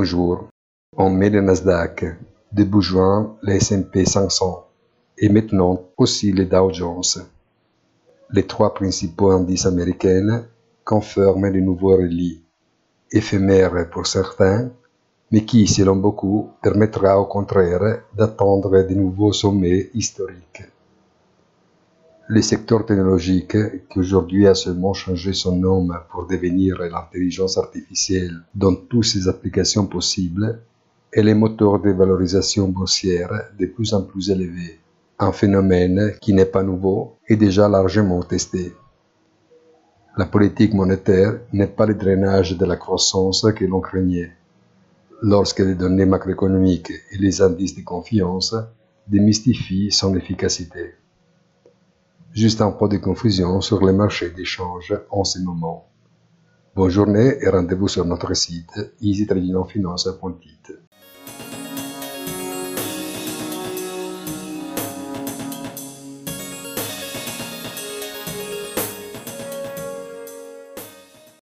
Bonjour, on met le Nasdaq, début juin les S&P 500 et maintenant aussi les Dow Jones. Les trois principaux indices américains confirment les nouveaux relis, éphémères pour certains, mais qui, selon beaucoup, permettra au contraire d'atteindre de nouveaux sommets historiques. Le secteur technologique, qui aujourd'hui a seulement changé son nom pour devenir l'intelligence artificielle dans toutes ses applications possibles, est le moteur de valorisation boursière de plus en plus élevé, un phénomène qui n'est pas nouveau et déjà largement testé. La politique monétaire n'est pas le drainage de la croissance que l'on craignait, lorsque les données macroéconomiques et les indices de confiance démystifient son efficacité. Juste un peu de confusion sur les marchés d'échange en ce moment. Bonne journée et rendez-vous sur notre site easytradingfinance.it.